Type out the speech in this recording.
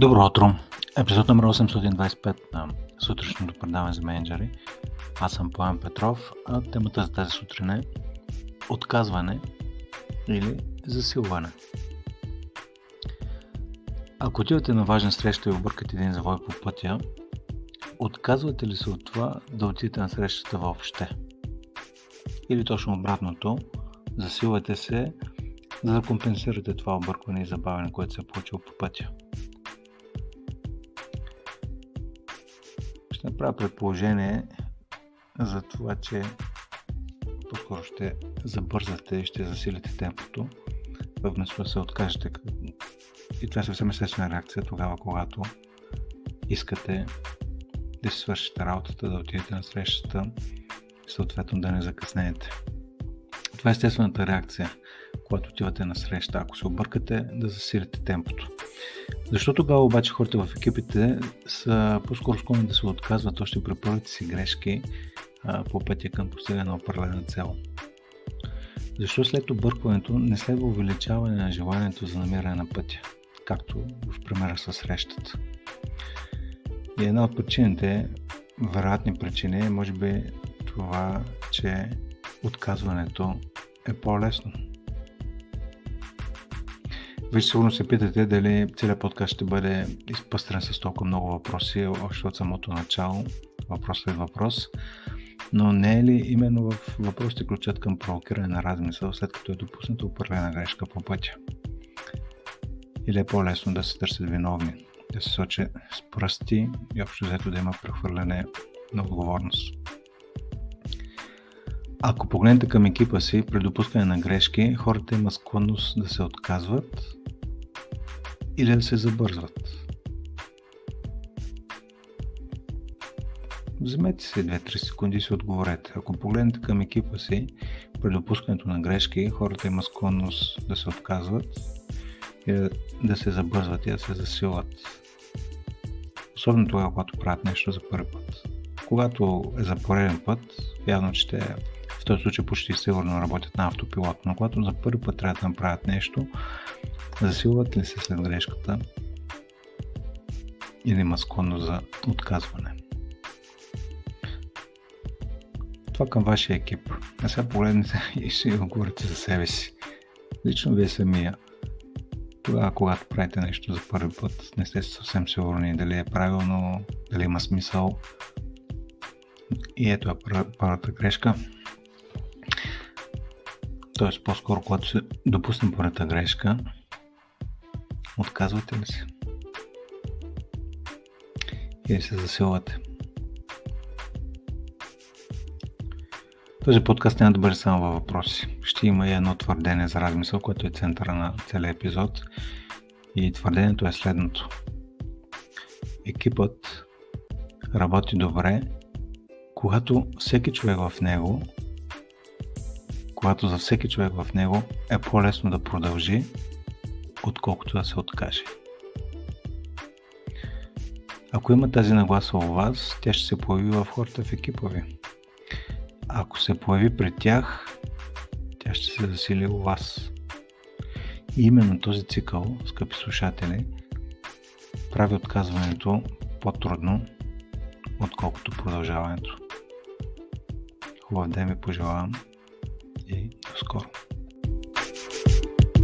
Добро утро! Епизод номер 825 на сутрешното предаване за менеджери. Аз съм Пламен Петров, а темата за тази сутрин е отказване или засилване. Ако отивате на важна среща и объркате един завой по пътя, отказвате ли се от това да отидете на срещата въобще? Или точно обратното, засилвате се, за да компенсирате това объркване и забавяне, което се е получило по пътя? Ще направя предположение за това, че по-скоро ще забързате и ще засилите темпото, вместо да се откажете. И това е съвсем естествена реакция тогава, когато искате да си свършите работата, да отидете на срещата и съответно да не закъснеете. Това е естествената реакция, когато отивате на среща. Ако се объркате, да засилите темпото. Защо тогава обаче хората в екипите са по-скоро склонни да се отказват още при първите си грешки по пътя към постигане на определена цел? Защо след объркването не следва увеличаване на желанието за намиране на пътя, както в примера със срещата? И една от причините, вероятни причини, може би това, че отказването е по-лесно. Вие сигурно се питате дали целият подкаст ще бъде изпъстрен с толкова много въпроси още от самото начало, въпрос след въпрос, но не е ли именно в въпросите ключът към провокиране на размисъл, след като е допусната определена грешка по пътя? Или е по-лесно да се търсят виновни, да се сочи с пръсти и общо взето да има прехвърляне на отговорност? Ако погледнете към екипа си при допускане на грешки, хората имат склонност да се отказват или да се забързват. Вземете се 2-3 секунди и се отговорете. Ако погледнете към екипа си при допускането на грешки, хората имат склонност да се отказват или да се забързват и да се засилват. Особено тогава, когато правят нещо за първи път. Когато е за пореден път, явно, че в този случай почти сигурно работят на автопилот, но когато за първи път трябва да направят нещо, засилват ли се след грешката или има склонност за отказване? Това към вашия екип. А сега погледнете и ще говорите за себе си. Лично вие самия. Тогава, когато правите нещо за първи път, не сте съвсем сигурни дали е правилно, дали има смисъл. И ето е първата грешка. Тоест по-скоро, когато се допусне първата грешка, отказвате ли се? Или се засилвате? Този подкаст няма да бъде само във въпроси. Ще има и едно твърдение за размисъл, което е центъра на целия епизод. И твърдението е следното. Екипът работи добре, когато за всеки човек в него е по-лесно да продължи, отколкото да се откаже. Ако има тази нагласа у вас, тя ще се появи в хората в екипа ви. Ако се появи при тях, тя ще се засили у вас. И именно този цикъл, скъпи слушатели, прави отказването по-трудно, отколкото продължаването. Хубав ден ви пожелавам и до скоро!